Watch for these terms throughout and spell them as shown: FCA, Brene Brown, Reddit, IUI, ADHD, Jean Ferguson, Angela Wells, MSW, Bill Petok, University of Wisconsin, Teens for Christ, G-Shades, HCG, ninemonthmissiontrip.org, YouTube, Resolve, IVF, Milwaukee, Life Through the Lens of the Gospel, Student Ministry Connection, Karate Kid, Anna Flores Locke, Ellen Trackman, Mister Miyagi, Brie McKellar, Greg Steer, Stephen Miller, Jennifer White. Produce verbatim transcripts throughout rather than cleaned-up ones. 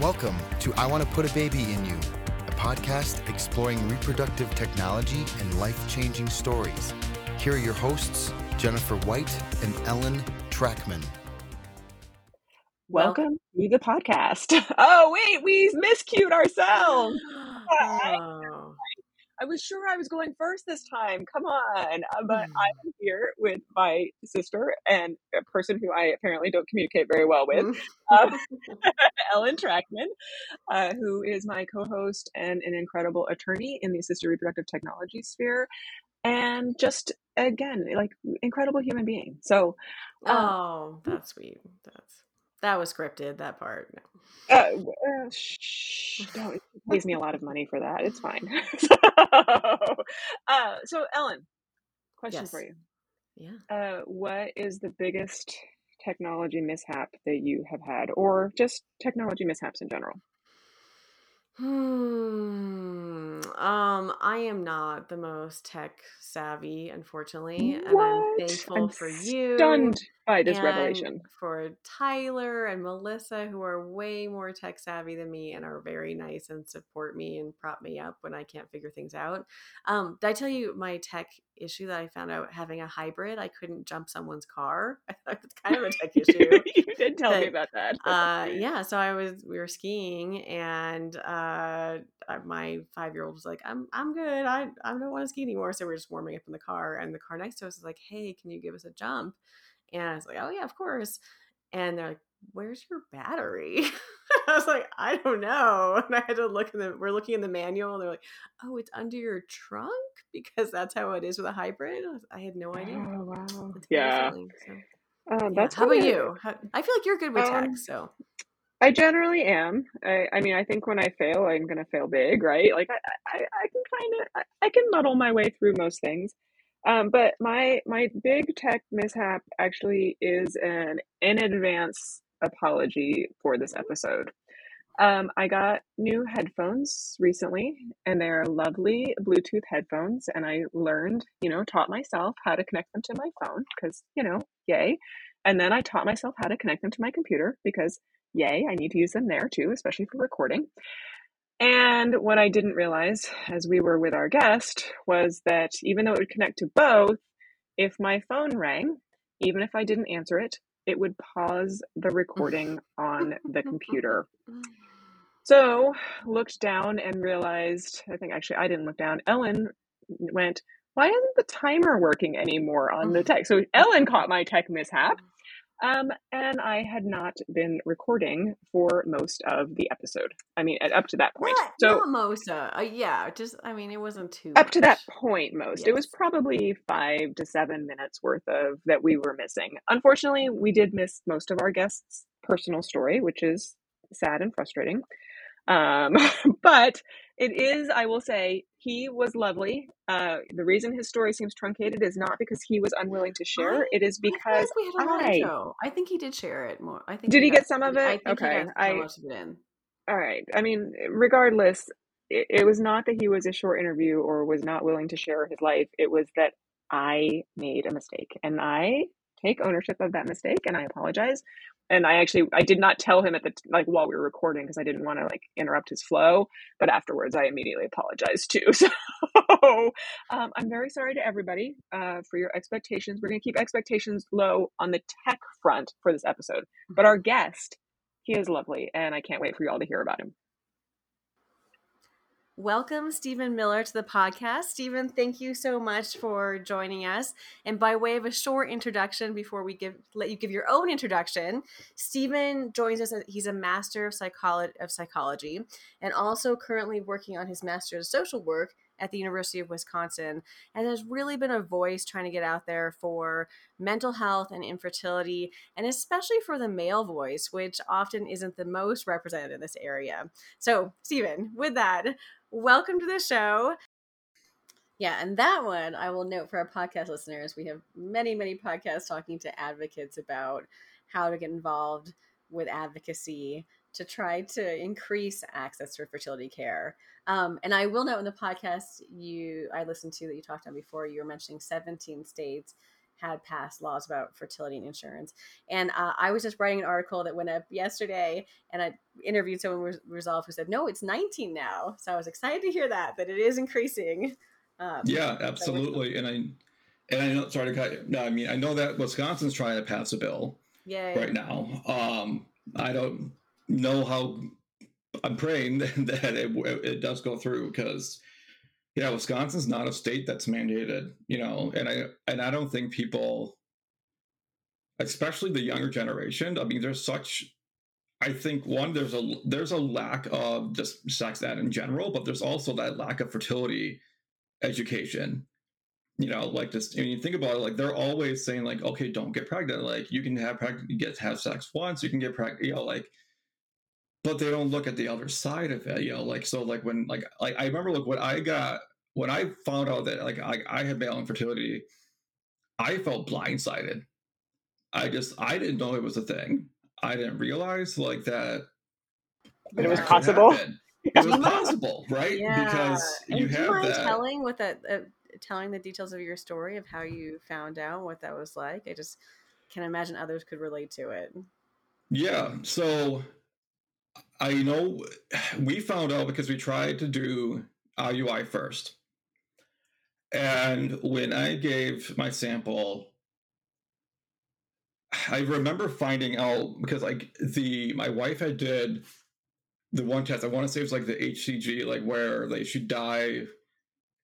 Welcome to I Want to Put a Baby in You, a podcast exploring reproductive technology and life-changing stories. Here are your hosts, Jennifer White and Ellen Trackman. Welcome to the podcast. Oh, wait, we miscued ourselves. Oh. I was sure I was going first this time. Come on. But I'm here with my sister and a person who I apparently don't communicate very well with, um, Ellen Trackman, uh, who is my co-host and an incredible attorney in the assisted reproductive technology sphere. And just, again, like incredible human being. So, um, oh, that's sweet. That's That was scripted, that part. No. Uh, uh, shh, no, it pays me a lot of money for that. It's fine. so, uh, so, Ellen, question yes. for you. Yeah. Uh, what is the biggest technology mishap that you have had, or just technology mishaps in general? Hmm. Um, I am not the most tech savvy, unfortunately. What? And I'm thankful I'm for you. Stunned by this and revelation. For Tyler and Melissa, who are way more tech savvy than me and are very nice and support me and prop me up when I can't figure things out. Um, did I tell you my tech issue that I found out having a hybrid? I couldn't jump someone's car. It's kind of a tech issue. You did tell but, me about that. uh, yeah. So I was, we were skiing and, um, Uh, my five-year-old was like, I'm I'm good. I, I don't want to ski anymore. So we're just warming up in the car. And the car next to us is like, hey, can you give us a jump? And I was like, oh, yeah, of course. And they're like, where's your battery? I was like, I don't know. And I had to look in the, we're looking in the manual. And they're like, oh, it's under your trunk? Because that's how it is with a hybrid. I, was, I had no idea. Oh, wow. That's yeah. So, um, yeah. That's how weird. About you? How, I feel like you're good with um, tech, so. I generally am. I, I mean, I think when I fail, I'm going to fail big, right? Like I, I, I can kind of, I, I can muddle my way through most things. Um, but my, my big tech mishap actually is an in advance apology for this episode. Um, I got new headphones recently and they're lovely Bluetooth headphones. And I learned, you know, taught myself how to connect them to my phone because, you know, yay. And then I taught myself how to connect them to my computer because yay, I need to use them there too, especially for recording. And what I didn't realize as we were with our guest was that even though it would connect to both, if my phone rang, even if I didn't answer it, it would pause the recording on the computer. So looked down and realized, I think actually I didn't look down. Ellen went, why isn't the timer working anymore on the tech? So Ellen caught my tech mishap. Um, and I had not been recording for most of the episode. I mean, up to that point. What? So not most, uh, yeah, just, I mean, it wasn't too Up much. To that point, most. Yes. It was probably five to seven minutes worth of that we were missing. Unfortunately, we did miss most of our guests' personal story, which is sad and frustrating. Um, but it is, I will say, he was lovely. Uh, the reason his story seems truncated is not because he was unwilling to share. I, it is because I think, we had I, I think he did share it more. I think did he got, get some of it? I think okay. He got I, most of it in. All right. I mean, regardless, it, it was not that he was a short interview or was not willing to share his life. It was that I made a mistake and I take ownership of that mistake and I apologize. And I actually, I did not tell him at the, t- like while we were recording, because I didn't want to like interrupt his flow, but afterwards I immediately apologized too. So um, I'm very sorry to everybody uh, for your expectations. We're going to keep expectations low on the tech front for this episode, but our guest, he is lovely and I can't wait for you all to hear about him. Welcome, Stephen Miller, to the podcast. Stephen, thank you so much for joining us. And by way of a short introduction, before we give let you give your own introduction, Stephen joins us. He's a master of psychology, of psychology and also currently working on his master's of social work at the University of Wisconsin, and has really been a voice trying to get out there for mental health and infertility, and especially for the male voice, which often isn't the most represented in this area. So, Stephen, with that, welcome to the show. Yeah, and that one, I will note for our podcast listeners, we have many, many podcasts talking to advocates about how to get involved with advocacy to try to increase access to fertility care. Um, and I will note in the podcast you I listened to that you talked on before, you were mentioning seventeen states had passed laws about fertility and insurance. And uh, I was just writing an article that went up yesterday, and I interviewed someone with Resolve who said, no, it's nineteen now. So I was excited to hear that, that it is increasing. Um, yeah, absolutely. And I, and I know, sorry to cut you. No, I mean, I know that Wisconsin's trying to pass a bill Yay. right now. Um, I don't know how, I'm praying that it, it does go through, because yeah, Wisconsin's not a state that's mandated, you know, and I, and I don't think people, especially the younger generation, I mean, there's such, I think one, there's a, there's a lack of just sex ed in general, but there's also that lack of fertility education, you know, like just, I mean, you think about it, like they're always saying like, okay, don't get pregnant. Like you can have, you get to have sex once, you can get pregnant, you know, like, but they don't look at the other side of it, you know, like, so like when, like, like I remember, like when I got, when I found out that like I, I had male infertility, I felt blindsided. I just, I didn't know it was a thing. I didn't realize like that. It was possible. It was possible, right? Yeah. Because you have that. Do you mind telling what that, uh, telling the details of your story of how you found out what that was like? I just can imagine others could relate to it. Yeah. So I know we found out because we tried to do I U I first. And when I gave my sample, I remember finding out because like the, my wife had did the one test, I want to say it was like the H C G, like where like she'd die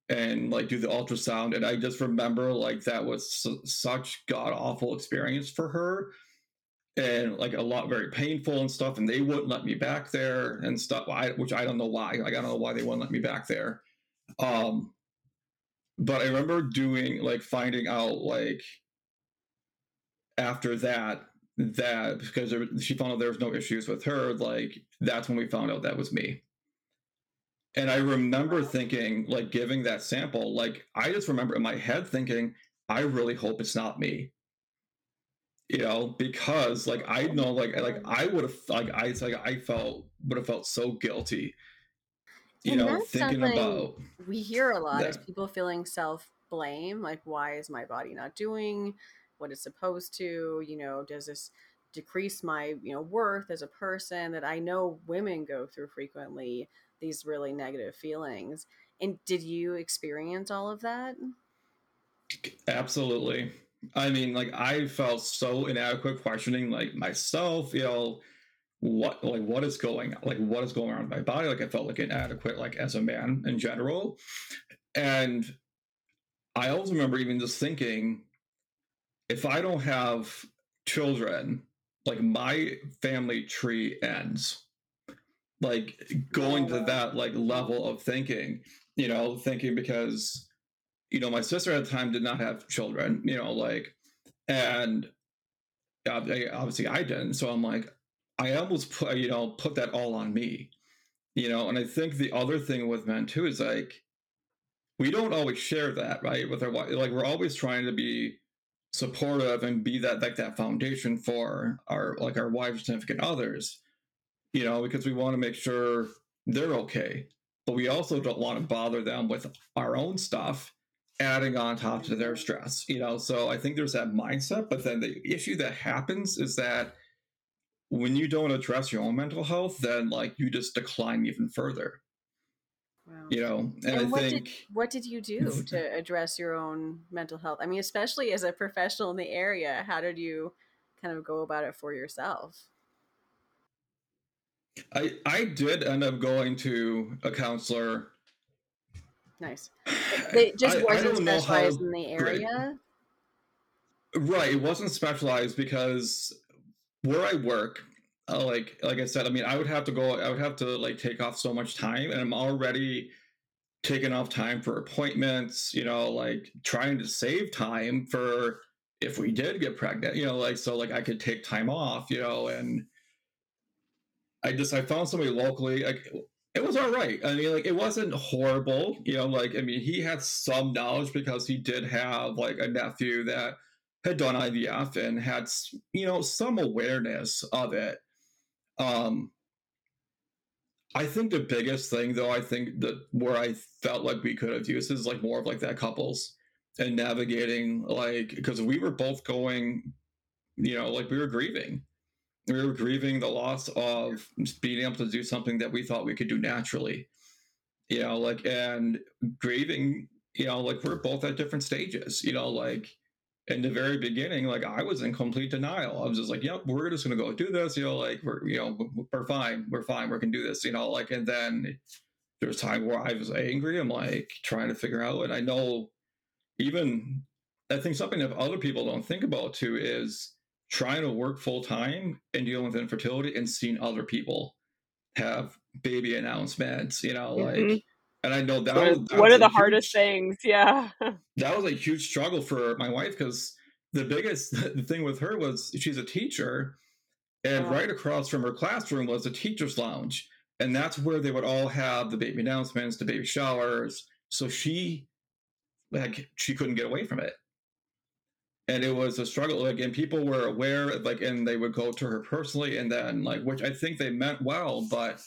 and like do the ultrasound. And I just remember like that was su- such god awful experience for her. And like a lot, very painful and stuff. And they wouldn't let me back there and stuff, which I don't know why. Like, I don't know why they wouldn't let me back there. Um, but I remember doing like finding out like after that, that because there, she found out there was no issues with her. Like that's when we found out that was me. And I remember thinking like giving that sample, like I just remember in my head thinking, I really hope it's not me. You know, because like I know, like like I would have, like I like I felt would have felt so guilty. You and know, that's thinking about we hear a lot that. Is people feeling self blame, like why is my body not doing what it's supposed to? You know, does this decrease my you know worth as a person? That I know women go through frequently, these really negative feelings. And did you experience all of that? Absolutely. I mean, like I felt so inadequate questioning like myself, you know, what, like what is going on? Like what is going on with my body? Like I felt like inadequate, like as a man in general. And I also remember even just thinking, if I don't have children, like my family tree ends, like going to that like level of thinking, you know, thinking because you know, my sister at the time did not have children, you know, like, and obviously I didn't. So I'm like, I almost put, you know, put that all on me, you know? And I think the other thing with men too, is like, we don't always share that, right? With our wife, like, we're always trying to be supportive and be that, like that foundation for our, like our wives, significant others, you know, because we want to make sure they're okay, but we also don't want to bother them with our own stuff, adding on top to their stress, you know? So I think there's that mindset, but then the issue that happens is that when you don't address your own mental health, then like you just decline even further, wow. you know? And, and I what think- did, what did you do to address your own mental health? I mean, especially as a professional in the area, how did you kind of go about it for yourself? I, I did end up going to a counselor. Nice. It just I, wasn't I specialized how, in the area? Right. It wasn't specialized because where I work, uh, like like I said, I mean, I would have to go, I would have to like take off so much time, and I'm already taking off time for appointments, you know, like trying to save time for if we did get pregnant, you know, like, so like I could take time off, you know, and I just, I found somebody locally, like, it was all right. I mean, like, it wasn't horrible, you know, like, I mean, he had some knowledge because he did have, like, a nephew that had done I V F and had, you know, some awareness of it. Um, I think the biggest thing, though, I think that where I felt like we could have used is, like, more of, like, that couples and navigating, like, because we were both going, you know, like we were grieving. We were grieving the loss of being able to do something that we thought we could do naturally, you know, like, and grieving, you know, like we're both at different stages, you know, like in the very beginning, like I was in complete denial. I was just like, yep, we're just going to go do this, you know, like we're, you know, we're fine. We're fine. We can do this, you know, like, and then there was time where I was angry. I'm like trying to figure out, and I know even, I think something that other people don't think about too is trying to work full time and dealing with infertility and seeing other people have baby announcements, you know, like, mm-hmm. and I know that was, that one was of the huge, hardest things. Yeah. That was a huge struggle for my wife. Cause the biggest thing with her was she's a teacher, and yeah. right across from her classroom was the teacher's lounge. And that's where they would all have the baby announcements, the baby showers. So she, like, she couldn't get away from it. And it was a struggle, like, and people were aware, like, and they would go to her personally, and then, like, which I think they meant well, but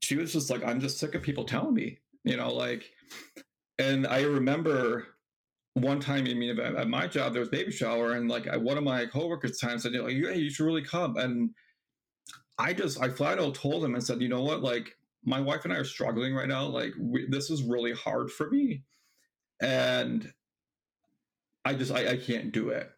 she was just like, I'm just sick of people telling me, you know, like, and I remember one time, I mean, at my job, there was baby shower, and, like, one of my coworkers' time said, you know, hey, you should really come, and I just, I flat out told him and said, you know what, like, my wife and I are struggling right now, like, we, this is really hard for me, and I just, I, I can't do it,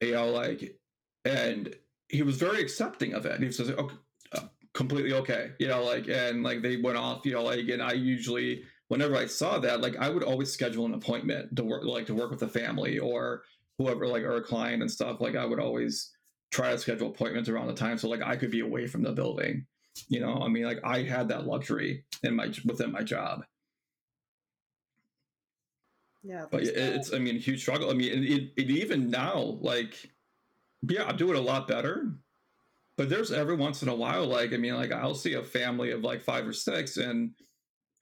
you know, like, and he was very accepting of it. He says, okay, uh, completely okay, you know, like, and like they went off, you know, like, and I usually, whenever I saw that, like, I would always schedule an appointment to work, like to work with a family or whoever, like, or a client and stuff. Like, I would always try to schedule appointments around the time. So like, I could be away from the building, you know, I mean, like I had that luxury in my, within my job. Yeah, but it's, I mean, a huge struggle. I mean, it, it, even now, like, yeah, I do it a lot better, but there's every once in a while, like, I mean, like I'll see a family of like five or six, and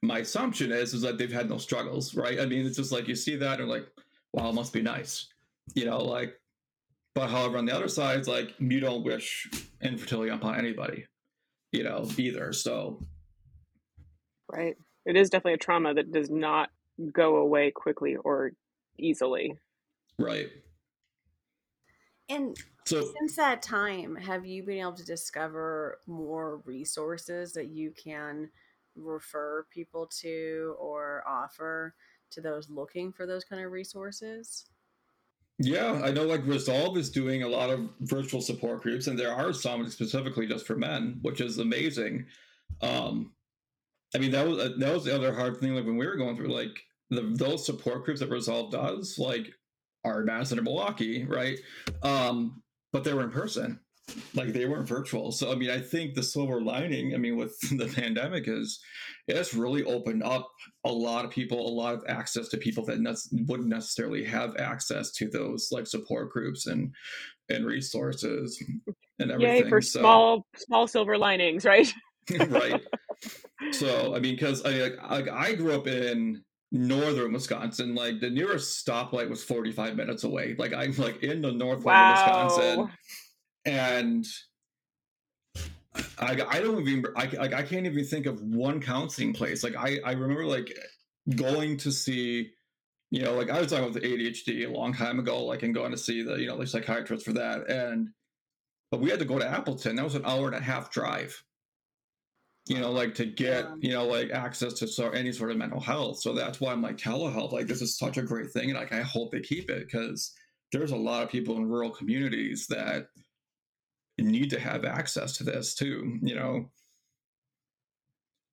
my assumption is, is that they've had no struggles, right? I mean, it's just like, you see that and like, wow, it must be nice, you know, like, but however, on the other side, it's like, you don't wish infertility upon anybody, you know, either. So. Right. It is definitely a trauma that does not go away quickly or easily. Right. And so, since that time, have you been able to discover more resources that you can refer people to or offer to those looking for those kind of resources? Yeah, I know, like Resolve is doing a lot of virtual support groups, and there are some specifically just for men, which is amazing. Um, I mean, that was, that was the other hard thing. Like when we were going through, like, the, those support groups that Resolve does, like, are in Madison or Milwaukee, right? Um, but they were in person, like they weren't virtual. So, I mean, I think the silver lining, I mean, with the pandemic is it's really opened up a lot of people, a lot of access to people that ne- wouldn't necessarily have access to those, like, support groups and, and resources and everything. Yay for so, small, small silver linings, right? Right. So, I mean, because I, I I grew up in northern Wisconsin. Like, the nearest stoplight was forty-five minutes away. Like, I'm, like, in the northern wow. Wisconsin. And I I don't even, I, I, I can't even think of one counseling place. Like, I, I remember, like, going to see, you know, like, I was talking about the A D H D a long time ago, like, and going to see the, you know, the psychiatrist for that. And, but we had to go to Appleton. That was an hour and a half drive. You know, like, to get, you know, like, access to so any sort of mental health. So that's why I'm like, telehealth, like, this is such a great thing. And, like, I hope they keep it, because there's a lot of people in rural communities that need to have access to this too, you know.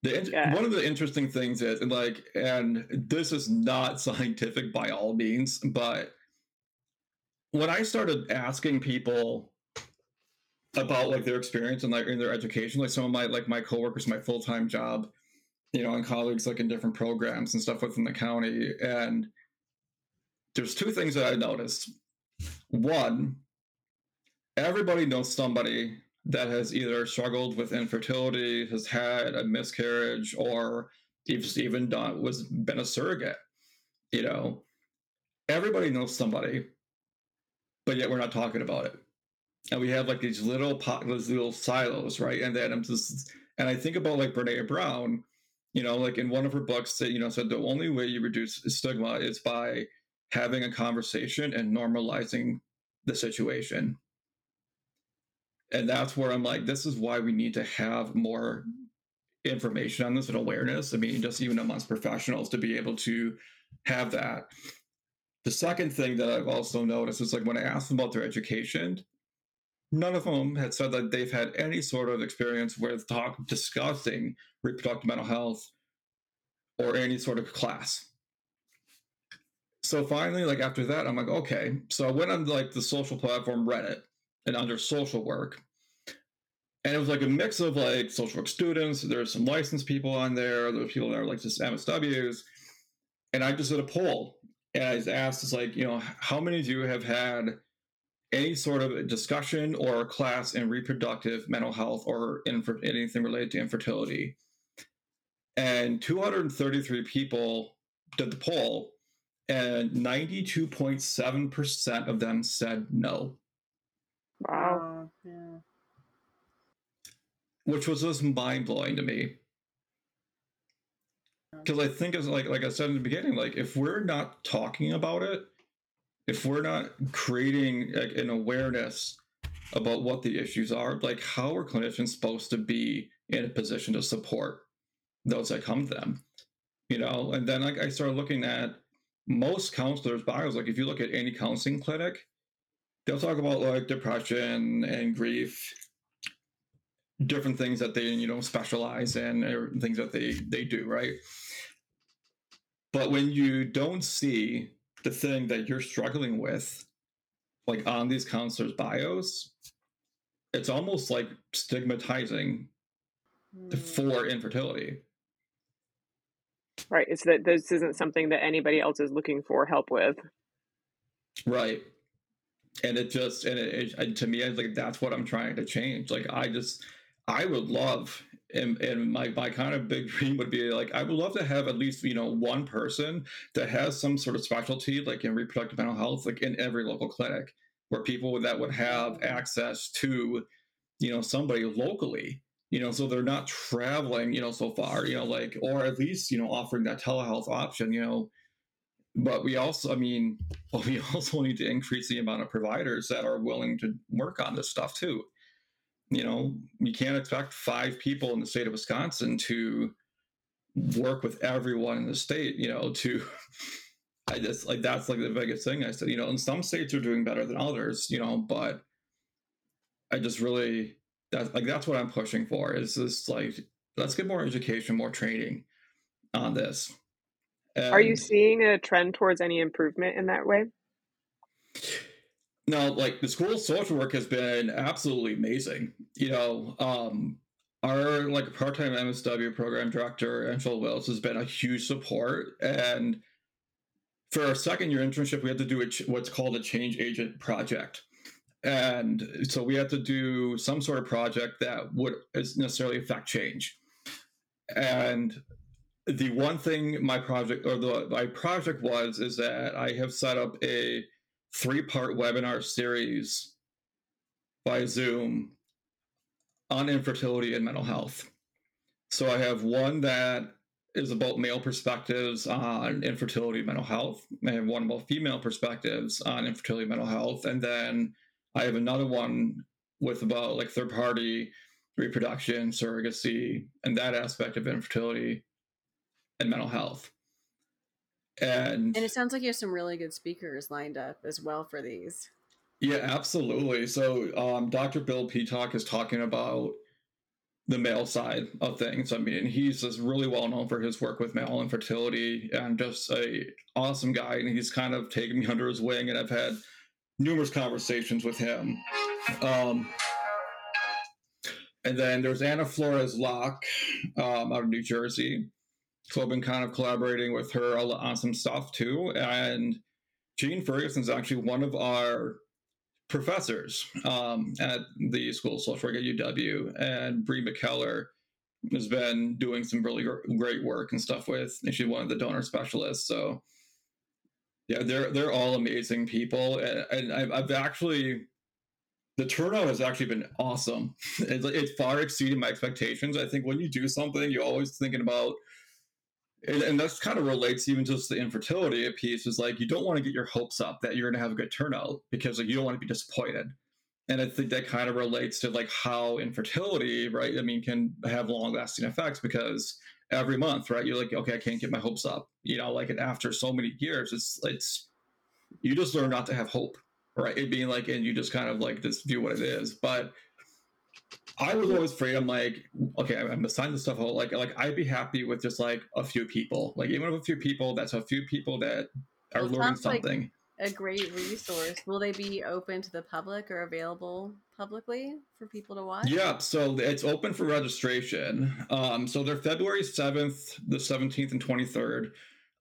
The, yeah. One of the interesting things is, and like, and this is not scientific by all means, but when I started asking people about, like, their experience and, like, in their education, like, some of my, like, my coworkers, my full-time job, you know, and colleagues, like, in different programs and stuff within the county. And there's two things that I noticed. One, everybody knows somebody that has either struggled with infertility, has had a miscarriage, or just even done, was been a surrogate, you know. Everybody knows somebody, but yet we're not talking about it. And we have, like, these little pot, these little silos, right? And then I'm just, and I think about, like, Brene Brown, you know, like, in one of her books that, you know, said the only way you reduce stigma is by having a conversation and normalizing the situation. And that's where I'm like, this is why we need to have more information on this and awareness. I mean, just even amongst professionals to be able to have that. The second thing that I've also noticed is, like, when I asked them about their education, none of them had said that they've had any sort of experience with talk discussing reproductive mental health or any sort of class. So finally, like, after that, I'm like, okay. So I went on, like, the social platform Reddit and under social work. And it was like a mix of, like, social work students. There's some licensed people on there. There's people that are like just M S Ws. And I just did a poll and I just asked, it's like, you know, how many of you have had any sort of discussion or class in reproductive mental health or infer- anything related to infertility? And two hundred thirty-three people did the poll, and ninety-two point seven percent of them said no. Wow. Yeah. Which was just mind-blowing to me. Because I think, it's like like I said in the beginning, like, if we're not talking about it, if we're not creating, like, an awareness about what the issues are, like, how are clinicians supposed to be in a position to support those that come to them? You know, and then, like, I started looking at most counselors' bios. Like, if you look at any counseling clinic, they'll talk about, like, depression and grief, different things that they, you know, specialize in, or things that they, they do, right? But when you don't see the thing that you're struggling with, like, on these counselors' bios, it's almost like stigmatizing mm. for infertility. Right. It's that this isn't something that anybody else is looking for help with. Right. And it just, and it, it, to me, I like, that's what I'm trying to change. Like, I just, I would love, and, and my, my kind of big dream would be, like, I would love to have at least, you know, one person that has some sort of specialty, like, in reproductive mental health, like, in every local clinic, where people that would have access to, you know, somebody locally, you know, so they're not traveling, you know, so far, you know, like, or at least, you know, offering that telehealth option, you know. But we also, I mean, well, we also need to increase the amount of providers that are willing to work on this stuff too. You know, you can't expect five people in the state of Wisconsin to work with everyone in the state, you know, to, I just, like, that's, like, the biggest thing I said, you know, and some states are doing better than others, you know, but I just really, that's, like, that's what I'm pushing for, is this, like, let's get more education, more training on this. And are you seeing a trend towards any improvement in that way? No, like, the school social work has been absolutely amazing. You know, um, our, like, part-time M S W program director, Angela Wells, has been a huge support. And for our second year internship, we had to do a, what's called a change agent project. And so we had to do some sort of project that would necessarily affect change. And the one thing my project or the my project was is that I have set up a three-part webinar series by Zoom on infertility and mental health. So I have one that is about male perspectives on infertility and mental health. I have one about female perspectives on infertility and mental health. And then I have another one with about, like, third-party reproduction, surrogacy, and that aspect of infertility and mental health. And and it sounds like you have some really good speakers lined up as well for these. Yeah, absolutely. So um, Doctor Bill Petok is talking about the male side of things. I mean, he's just really well known for his work with male infertility, and just a awesome guy. And he's kind of taken me under his wing, and I've had numerous conversations with him. Um, and then there's Anna Flores Locke um, out of New Jersey. So I've been kind of collaborating with her on some stuff too. And Jean Ferguson is actually one of our professors um, at the School of Social Work at U W. And Brie McKellar has been doing some really great work and stuff with, and she's one of the donor specialists. So yeah, they're they're all amazing people. And, and I've, I've actually, the turnout has actually been awesome. It's, it's far exceeded my expectations. I think when you do something, you're always thinking about, And, and that's kind of relates even just the infertility piece, is like, you don't want to get your hopes up that you're going to have a good turnout, because like you don't want to be disappointed. And I think that kind of relates to like how infertility, right? I mean, can have long lasting effects, because every month, right, you're like, okay, I can't get my hopes up, you know, like, and after so many years, it's, it's, you just learn not to have hope, right? It being like, and you just kind of like just view what it is. But I was always afraid. I'm like, okay, I'm assigned this stuff. Like, like I'd be happy with just like a few people, like even with a few people, that's a few people that are well, learning something. Like a great resource. Will they be open to the public or available publicly for people to watch? Yeah. So it's open for registration. Um, so they're February seventh, the seventeenth and twenty-third.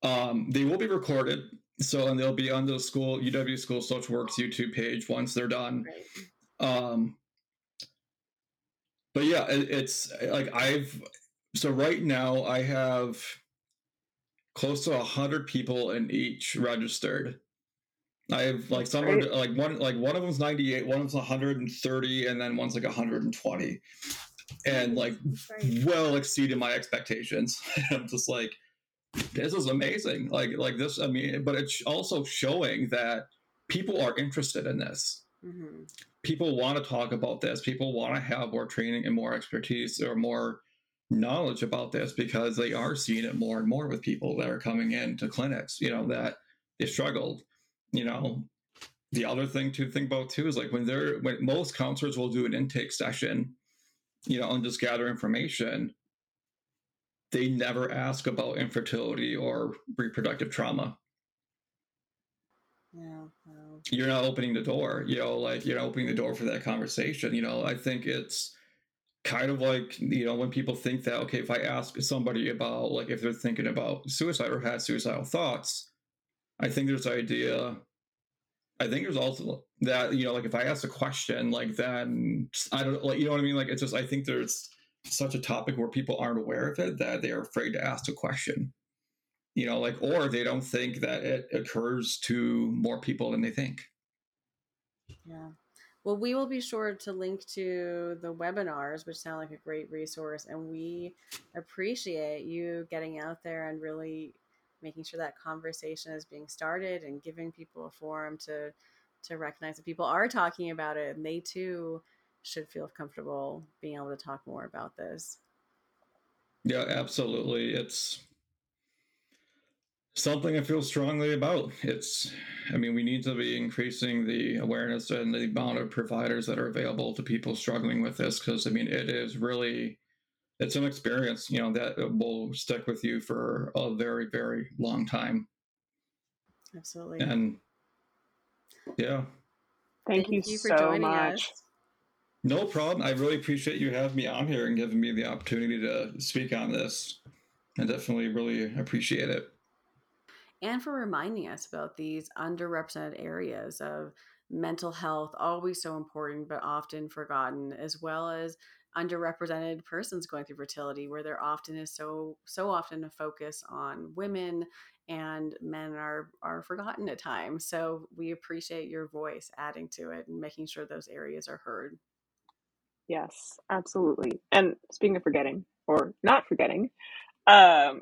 Um, they will be recorded. So, and they'll be on the school, U W School Social Works YouTube page once they're done. Right. Um, But yeah, it's like I've, so right now I have close to a hundred people in each registered. I have like some, right. like one, like one of them's ninety-eight, one of them's one hundred thirty, and then one's like one hundred twenty, and like right. well exceeded my expectations. I'm just like, this is amazing. Like, like this, I mean, but it's also showing that people are interested in this. Mm-hmm. People want to talk about this. People want to have more training and more expertise or more knowledge about this, because they are seeing it more and more with people that are coming into clinics, you know, that they struggled, you know. The other thing to think about too is like when they're, when most counselors will do an intake session, you know, and just gather information, they never ask about infertility or reproductive trauma. Yeah. You're not opening the door, you know, like you're not opening the door for that conversation. You know, I think it's kind of like, you know, when people think that, okay, if I ask somebody about, like, if they're thinking about suicide or had suicidal thoughts, I think there's an idea. I think there's also that, you know, like if I ask a question like that, I don't like, you know what I mean? Like, it's just, I think there's such a topic where people aren't aware of it that they're afraid to ask a question. You know, like, or they don't think that it occurs to more people than they think. Yeah. Well, we will be sure to link to the webinars, which sound like a great resource. And we appreciate you getting out there and really making sure that conversation is being started and giving people a forum to, to recognize that people are talking about it, and they too should feel comfortable being able to talk more about this. Yeah, absolutely. It's something I feel strongly about. It's, I mean, we need to be increasing the awareness and the amount of providers that are available to people struggling with this, because, I mean, it is really, it's an experience, you know, that will stick with you for a very, very long time. Absolutely. And, yeah. Thank, Thank you, you for so joining much. Us. No problem. I really appreciate you having me on here and giving me the opportunity to speak on this. I definitely really appreciate it. And for reminding us about these underrepresented areas of mental health, always so important, but often forgotten, as well as underrepresented persons going through fertility, where there often is so, so often a focus on women, and men are, are forgotten at times. So we appreciate your voice adding to it and making sure those areas are heard. Yes, absolutely. And speaking of forgetting or not forgetting, Um,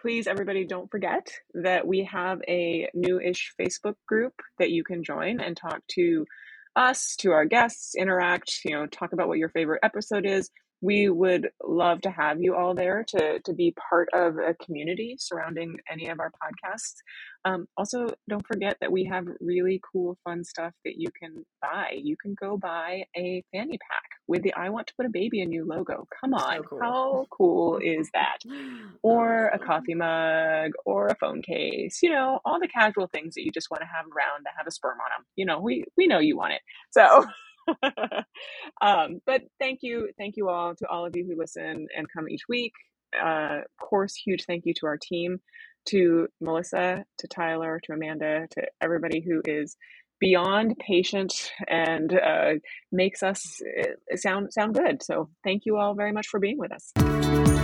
please, everybody, don't forget that we have a new-ish Facebook group that you can join and talk to us, to our guests, interact, you know, talk about what your favorite episode is. We would love to have you all there to, to be part of a community surrounding any of our podcasts. Um, also, don't forget that we have really cool, fun stuff that you can buy. You can go buy a fanny pack with the I Want to Put a Baby in You logo. Come on. So cool. How cool is that? Or a coffee mug or a phone case, you know, all the casual things that you just want to have around that have a sperm on them. You know, we, we know you want it. So... um, but thank you. Thank you all to all of you who listen and come each week. Uh, of course, huge thank you to our team, to Melissa, to Tyler, to Amanda, to everybody who is beyond patient and uh, makes us sound, sound good. So thank you all very much for being with us.